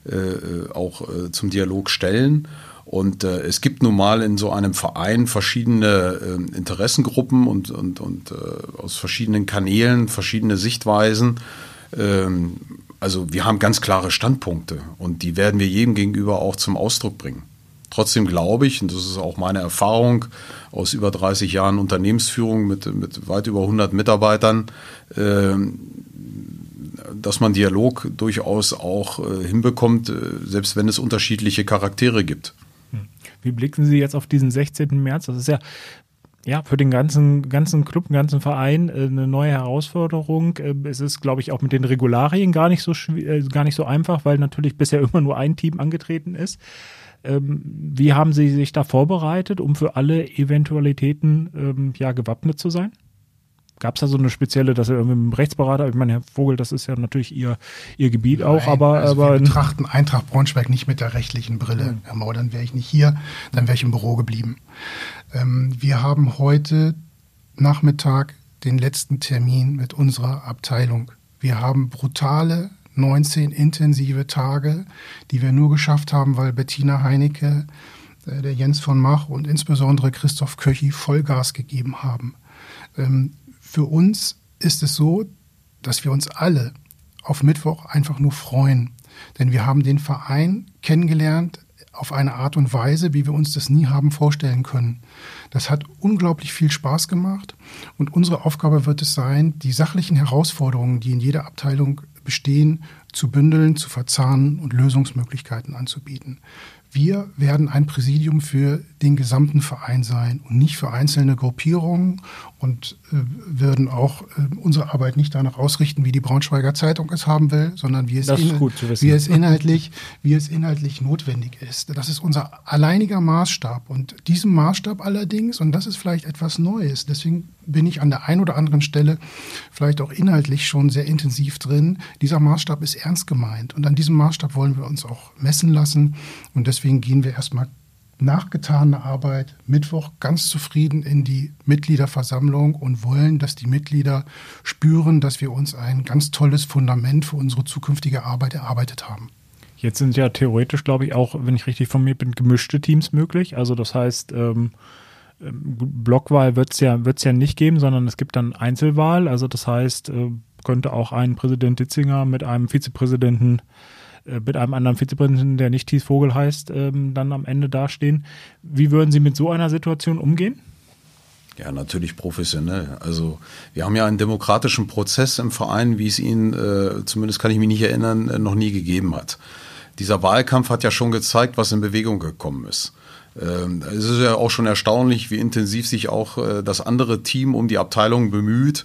äh, auch äh, zum Dialog stellen. Und äh, es gibt nun mal in so einem Verein verschiedene äh, Interessengruppen und, und, und äh, aus verschiedenen Kanälen verschiedene Sichtweisen. Ähm, also wir haben ganz klare Standpunkte und die werden wir jedem gegenüber auch zum Ausdruck bringen. Trotzdem glaube ich, und das ist auch meine Erfahrung aus über dreißig Jahren Unternehmensführung mit, mit weit über hundert Mitarbeitern, äh, dass man Dialog durchaus auch äh, hinbekommt, äh, selbst wenn es unterschiedliche Charaktere gibt. Wie blicken Sie jetzt auf diesen sechzehnten März? Das ist ja... Ja, für den ganzen ganzen Club, den ganzen Verein eine neue Herausforderung. Es ist, glaube ich, auch mit den Regularien gar nicht so gar nicht so einfach, weil natürlich bisher immer nur ein Team angetreten ist. Wie haben Sie sich da vorbereitet, um für alle Eventualitäten ja gewappnet zu sein? Gab es da so eine spezielle, dass er irgendwie mit dem Rechtsberater, ich meine, Herr Vogel, das ist ja natürlich Ihr, Ihr Gebiet. Nein, auch, aber... Also aber wir betrachten Eintracht Braunschweig nicht mit der rechtlichen Brille, Herr Mau, dann wäre ich nicht hier, dann wäre ich im Büro geblieben. Ähm, wir haben heute Nachmittag den letzten Termin mit unserer Abteilung. Wir haben brutale neunzehn intensive Tage, die wir nur geschafft haben, weil Bettina Heinecke, äh, der Jens von Mach und insbesondere Christoph Köchi Vollgas gegeben haben. Ähm, Für uns ist es so, dass wir uns alle auf Mittwoch einfach nur freuen. Denn wir haben den Verein kennengelernt auf eine Art und Weise, wie wir uns das nie haben vorstellen können. Das hat unglaublich viel Spaß gemacht. Und unsere Aufgabe wird es sein, die sachlichen Herausforderungen, die in jeder Abteilung bestehen, zu bündeln, zu verzahnen und Lösungsmöglichkeiten anzubieten. wir werden ein Präsidium für den gesamten Verein sein und nicht für einzelne Gruppierungen und äh, würden auch äh, unsere Arbeit nicht danach ausrichten, wie die Braunschweiger Zeitung es haben will, sondern wie es, in, wie es, inhaltlich, wie es inhaltlich notwendig ist. Das ist unser alleiniger Maßstab. Und diesem Maßstab allerdings, und das ist vielleicht etwas Neues, deswegen bin ich an der einen oder anderen Stelle vielleicht auch inhaltlich schon sehr intensiv drin, dieser Maßstab ist ernst gemeint. Und an diesem Maßstab wollen wir uns auch messen lassen. Und deswegen gehen wir erstmal nach getaner Arbeit Mittwoch ganz zufrieden in die Mitgliederversammlung und wollen, dass die Mitglieder spüren, dass wir uns ein ganz tolles Fundament für unsere zukünftige Arbeit erarbeitet haben. Jetzt sind ja theoretisch, glaube ich, auch, wenn ich richtig informiert bin, gemischte Teams möglich. Also das heißt, ähm Blockwahl wird es ja, wird's ja nicht geben, sondern es gibt dann Einzelwahl. Also das heißt, könnte auch ein Präsident Ditzinger mit einem Vizepräsidenten, mit einem anderen Vizepräsidenten, der nicht Thies Vogel heißt, dann am Ende dastehen. Wie würden Sie mit so einer Situation umgehen? Ja, natürlich professionell. Also wir haben ja einen demokratischen Prozess im Verein, wie es ihn, zumindest kann ich mich nicht erinnern, noch nie gegeben hat. Dieser Wahlkampf hat ja schon gezeigt, was in Bewegung gekommen ist. Es ist ja auch schon erstaunlich, wie intensiv sich auch das andere Team um die Abteilung bemüht.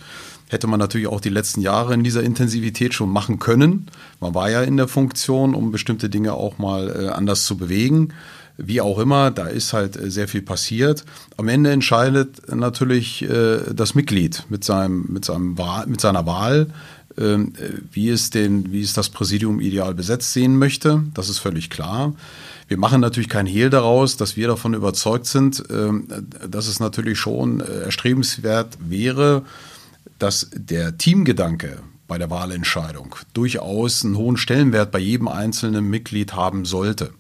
Hätte man natürlich auch die letzten Jahre in dieser Intensivität schon machen können. Man war ja in der Funktion, um bestimmte Dinge auch mal anders zu bewegen. Wie auch immer, da ist halt sehr viel passiert. Am Ende entscheidet natürlich das Mitglied mit seinem, mit seinem Wahl, mit seiner Wahl, wie es den, wie es das Präsidium ideal besetzt sehen möchte. Das ist völlig klar. Wir machen natürlich kein Hehl daraus, dass wir davon überzeugt sind, dass es natürlich schon erstrebenswert wäre, dass der Teamgedanke bei der Wahlentscheidung durchaus einen hohen Stellenwert bei jedem einzelnen Mitglied haben sollte.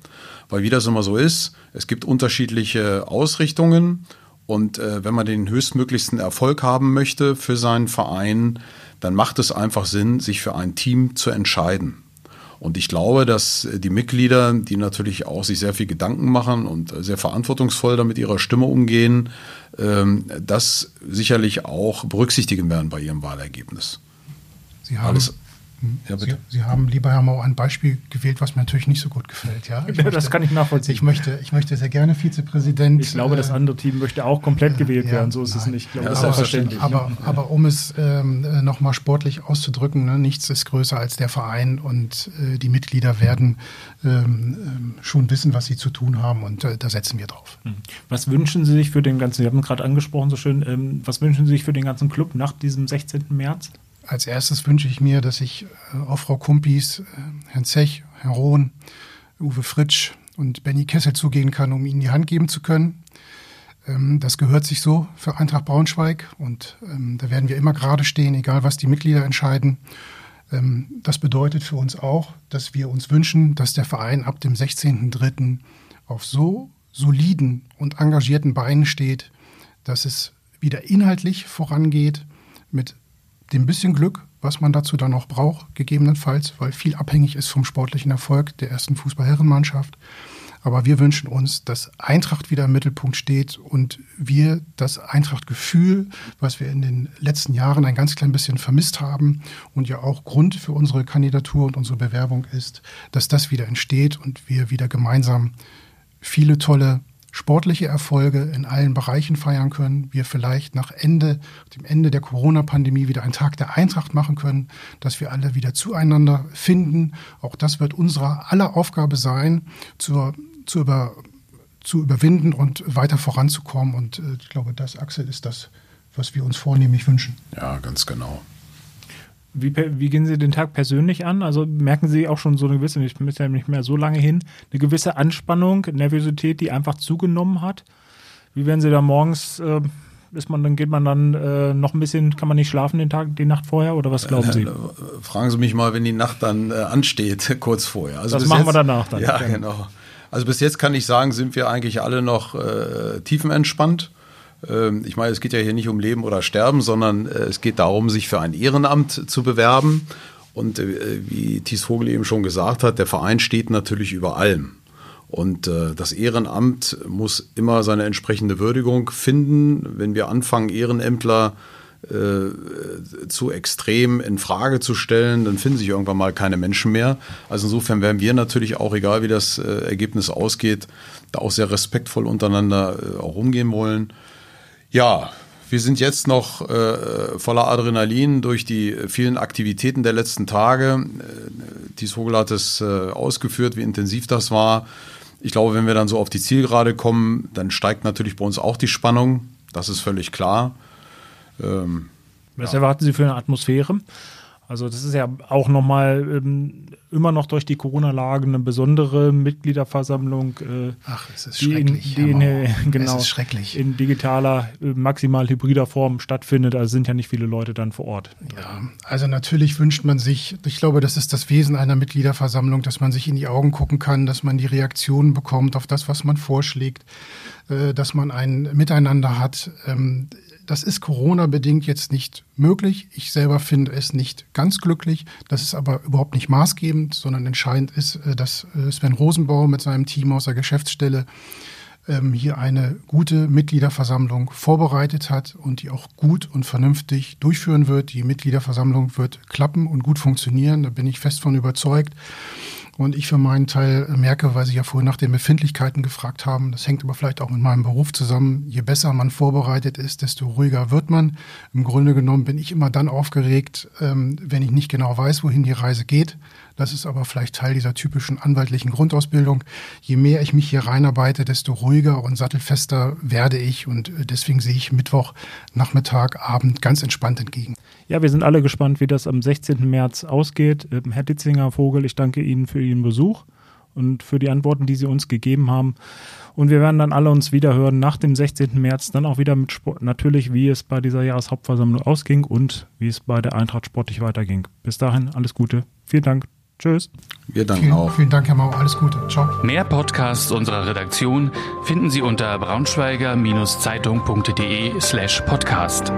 Weil wie das immer so ist, es gibt unterschiedliche Ausrichtungen und wenn man den höchstmöglichsten Erfolg haben möchte für seinen Verein, dann macht es einfach Sinn, sich für ein Team zu entscheiden. Und ich glaube, dass die Mitglieder, die natürlich auch sich sehr viel Gedanken machen und sehr verantwortungsvoll damit ihrer Stimme umgehen, das sicherlich auch berücksichtigen werden bei ihrem Wahlergebnis. Sie haben, Alles, ja, Sie, Sie haben, lieber Herr Mau, ein Beispiel gewählt, was mir natürlich nicht so gut gefällt. Ja, ich möchte, das kann ich nachvollziehen. Ich möchte, ich möchte sehr gerne Vizepräsident. Ich glaube, äh, das andere Team möchte auch komplett äh, gewählt ja, werden. So ist nein. es nicht. Ich glaube, ja, das aber, ist verständlich. Aber, aber um es ähm, nochmal sportlich auszudrücken, ne, nichts ist größer als der Verein und äh, die Mitglieder werden ähm, schon wissen, was sie zu tun haben und äh, da setzen wir drauf. Was wünschen Sie sich für den ganzen, Sie haben es gerade angesprochen so schön, ähm, was wünschen Sie sich für den ganzen Club nach diesem sechzehnten März? Als erstes wünsche ich mir, dass ich äh, auf Frau Kumpis, äh, Herrn Zech, Herrn Rohn, Uwe Fritsch und Benny Kessel zugehen kann, um ihnen die Hand geben zu können. Ähm, das gehört sich so für Eintracht Braunschweig und ähm, da werden wir immer gerade stehen, egal was die Mitglieder entscheiden. Ähm, das bedeutet für uns auch, dass wir uns wünschen, dass der Verein ab dem sechzehnten dritten auf so soliden und engagierten Beinen steht, dass es wieder inhaltlich vorangeht mit dem bisschen Glück, was man dazu dann auch braucht, gegebenenfalls, weil viel abhängig ist vom sportlichen Erfolg der ersten Fußballherrenmannschaft. Aber wir wünschen uns, dass Eintracht wieder im Mittelpunkt steht und wir das Eintracht-Gefühl, was wir in den letzten Jahren ein ganz klein bisschen vermisst haben und ja auch Grund für unsere Kandidatur und unsere Bewerbung ist, dass das wieder entsteht und wir wieder gemeinsam viele tolle sportliche Erfolge in allen Bereichen feiern können, wir vielleicht nach Ende, dem Ende der Corona-Pandemie wieder einen Tag der Eintracht machen können, dass wir alle wieder zueinander finden. Auch das wird unsere aller Aufgabe sein, zur, zu, über, zu überwinden und weiter voranzukommen. Und äh, ich glaube, das, Axel, ist das, was wir uns vornehmlich wünschen. Ja, ganz genau. Wie, wie gehen Sie den Tag persönlich an? Also merken Sie auch schon so eine gewisse, ich bin ja nicht mehr so lange hin, eine gewisse Anspannung, Nervosität, die einfach zugenommen hat? Wie werden Sie da morgens, äh, ist man, dann geht man dann äh, noch ein bisschen, kann man nicht schlafen den Tag, die Nacht vorher oder was glauben äh, Sie? Fragen Sie mich mal, wenn die Nacht dann äh, ansteht, kurz vorher. Also das machen jetzt, wir danach dann. Ja, genau. Also bis jetzt kann ich sagen, sind wir eigentlich alle noch äh, tiefenentspannt. Ich meine, es geht ja hier nicht um Leben oder Sterben, sondern es geht darum, sich für ein Ehrenamt zu bewerben. Und wie Thies Vogel eben schon gesagt hat, der Verein steht natürlich über allem. Und das Ehrenamt muss immer seine entsprechende Würdigung finden. Wenn wir anfangen, Ehrenämtler äh, zu extrem in Frage zu stellen, dann finden sich irgendwann mal keine Menschen mehr. Also insofern werden wir natürlich auch, egal wie das äh, Ergebnis ausgeht, da auch sehr respektvoll untereinander äh, auch umgehen wollen. Ja, wir sind jetzt noch äh, voller Adrenalin durch die vielen Aktivitäten der letzten Tage. Äh, Thies Vogel hat es äh, ausgeführt, wie intensiv das war. Ich glaube, wenn wir dann so auf die Zielgerade kommen, dann steigt natürlich bei uns auch die Spannung. Das ist völlig klar. Ähm, Was ja. erwarten Sie für eine Atmosphäre? Also das ist ja auch nochmal ähm, immer noch durch die Corona-Lage eine besondere Mitgliederversammlung. Äh, Ach, es ist die schrecklich. Die in, äh, genau, es ist schrecklich. In digitaler, maximal hybrider Form stattfindet. Also sind ja nicht viele Leute dann vor Ort. Ja, also natürlich wünscht man sich, ich glaube, das ist das Wesen einer Mitgliederversammlung, dass man sich in die Augen gucken kann, dass man die Reaktionen bekommt auf das, was man vorschlägt, äh, dass man ein Miteinander hat. Ähm, Das ist Corona-bedingt jetzt nicht möglich. Ich selber finde es nicht ganz glücklich. Das ist aber überhaupt nicht maßgebend, sondern entscheidend ist, dass Sven Rosenbaum mit seinem Team aus der Geschäftsstelle ähm, hier eine gute Mitgliederversammlung vorbereitet hat und die auch gut und vernünftig durchführen wird. Die Mitgliederversammlung wird klappen und gut funktionieren. Da bin ich fest von überzeugt. Und ich für meinen Teil merke, weil Sie ja vorhin nach den Befindlichkeiten gefragt haben, das hängt aber vielleicht auch mit meinem Beruf zusammen, je besser man vorbereitet ist, desto ruhiger wird man. Im Grunde genommen bin ich immer dann aufgeregt, wenn ich nicht genau weiß, wohin die Reise geht. Das ist aber vielleicht Teil dieser typischen anwaltlichen Grundausbildung. Je mehr ich mich hier reinarbeite, desto ruhiger und sattelfester werde ich. Und deswegen sehe ich Mittwoch, Nachmittag, Abend ganz entspannt entgegen. Ja, wir sind alle gespannt, wie das am sechzehnten März ausgeht. Herr Ditzinger, Vogel, ich danke Ihnen für Ihren Besuch und für die Antworten, die Sie uns gegeben haben. Und wir werden dann alle uns wiederhören nach dem sechzehnten März, dann auch wieder mit Sport, natürlich, wie es bei dieser Jahreshauptversammlung ausging und wie es bei der Eintracht sportlich weiterging. Bis dahin, alles Gute. Vielen Dank. Tschüss. Wir danken vielen, auch. Vielen Dank, Herr Mau. Alles Gute. Ciao. Mehr Podcasts unserer Redaktion finden Sie unter braunschweiger Zeitung Punkt de slash podcast.